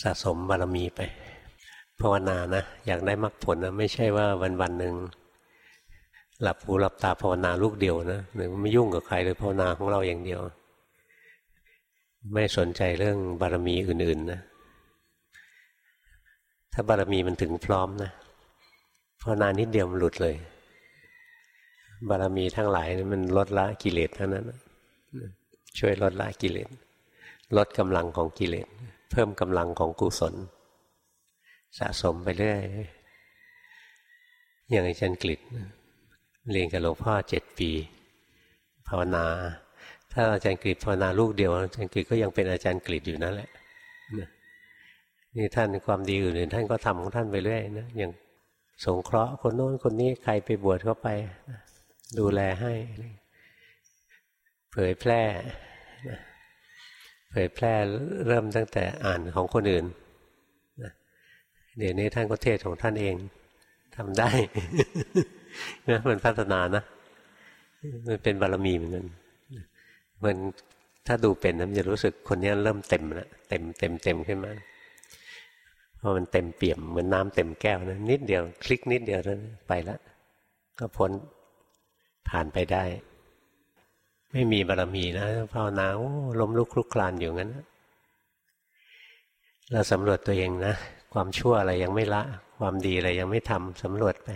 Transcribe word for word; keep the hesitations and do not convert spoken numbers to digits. สะสมบารมีไปภาวนานะอยากได้มรรคผลนะไม่ใช่ว่าวันวันหนึ่งหลับหูหลับตาภาวนาลูกเดียวนะหรือไม่ยุ่งกับใครเลยภาวนาของเราอย่างเดียวไม่สนใจเรื่องบารมีอื่นๆนะถ้าบารมีมันถึงพร้อมนะภาวนานิดเดียวมันหลุดเลยบารมีทั้งหลายมันลดละกิเลสเท่านั้นนะช่วยลดละกิเลสลดกำลังของกิเลสเพิ่มกำลังของกุศลสะสมไปเรื่อยอย่างอาจารย์กฤษเรียนกับหลวงพ่อเจ็ดปีภาวนาถ้าอาจารย์กฤษภาวนาลูกเดียวอาจารย์กฤษก็ยังเป็นอาจารย์กฤษอยู่นั่นแหละนี่ท่านความดีอื่นๆท่านก็ทำของท่านไปเรื่อยนะอย่างสงเคราะห์คนโน้นคนนี้ใครไปบวชเข้าไปดูแลให้เผยแพร่เผยแพร่เริ่มตั้งแต่อ่านของคนอื่นเดี๋ยวนี้ท่านก็เทศของท่านเองทำได้ นะมันพัฒนานะมันเป็นบารมีเหมือนกันมันถ้าดูเป็นมันจะรู้สึกคนนี้เริ่มเต็มแล้วเต็มเต็มเต็มขึ้นมาพอมันเต็มเปี่ยมเหมือนน้ำเต็มแก้วนะนิดเดียวคลิกนิดเดียวแล้วไปแล้วก็พ้นผ่านไปได้ไม่มีบารมีนะภาวนาล้มลุกคลุกคลานอยู่งั้นเราสำรวจตัวเองนะความชั่วอะไรยังไม่ละความดีอะไรยังไม่ทำสำรวจไป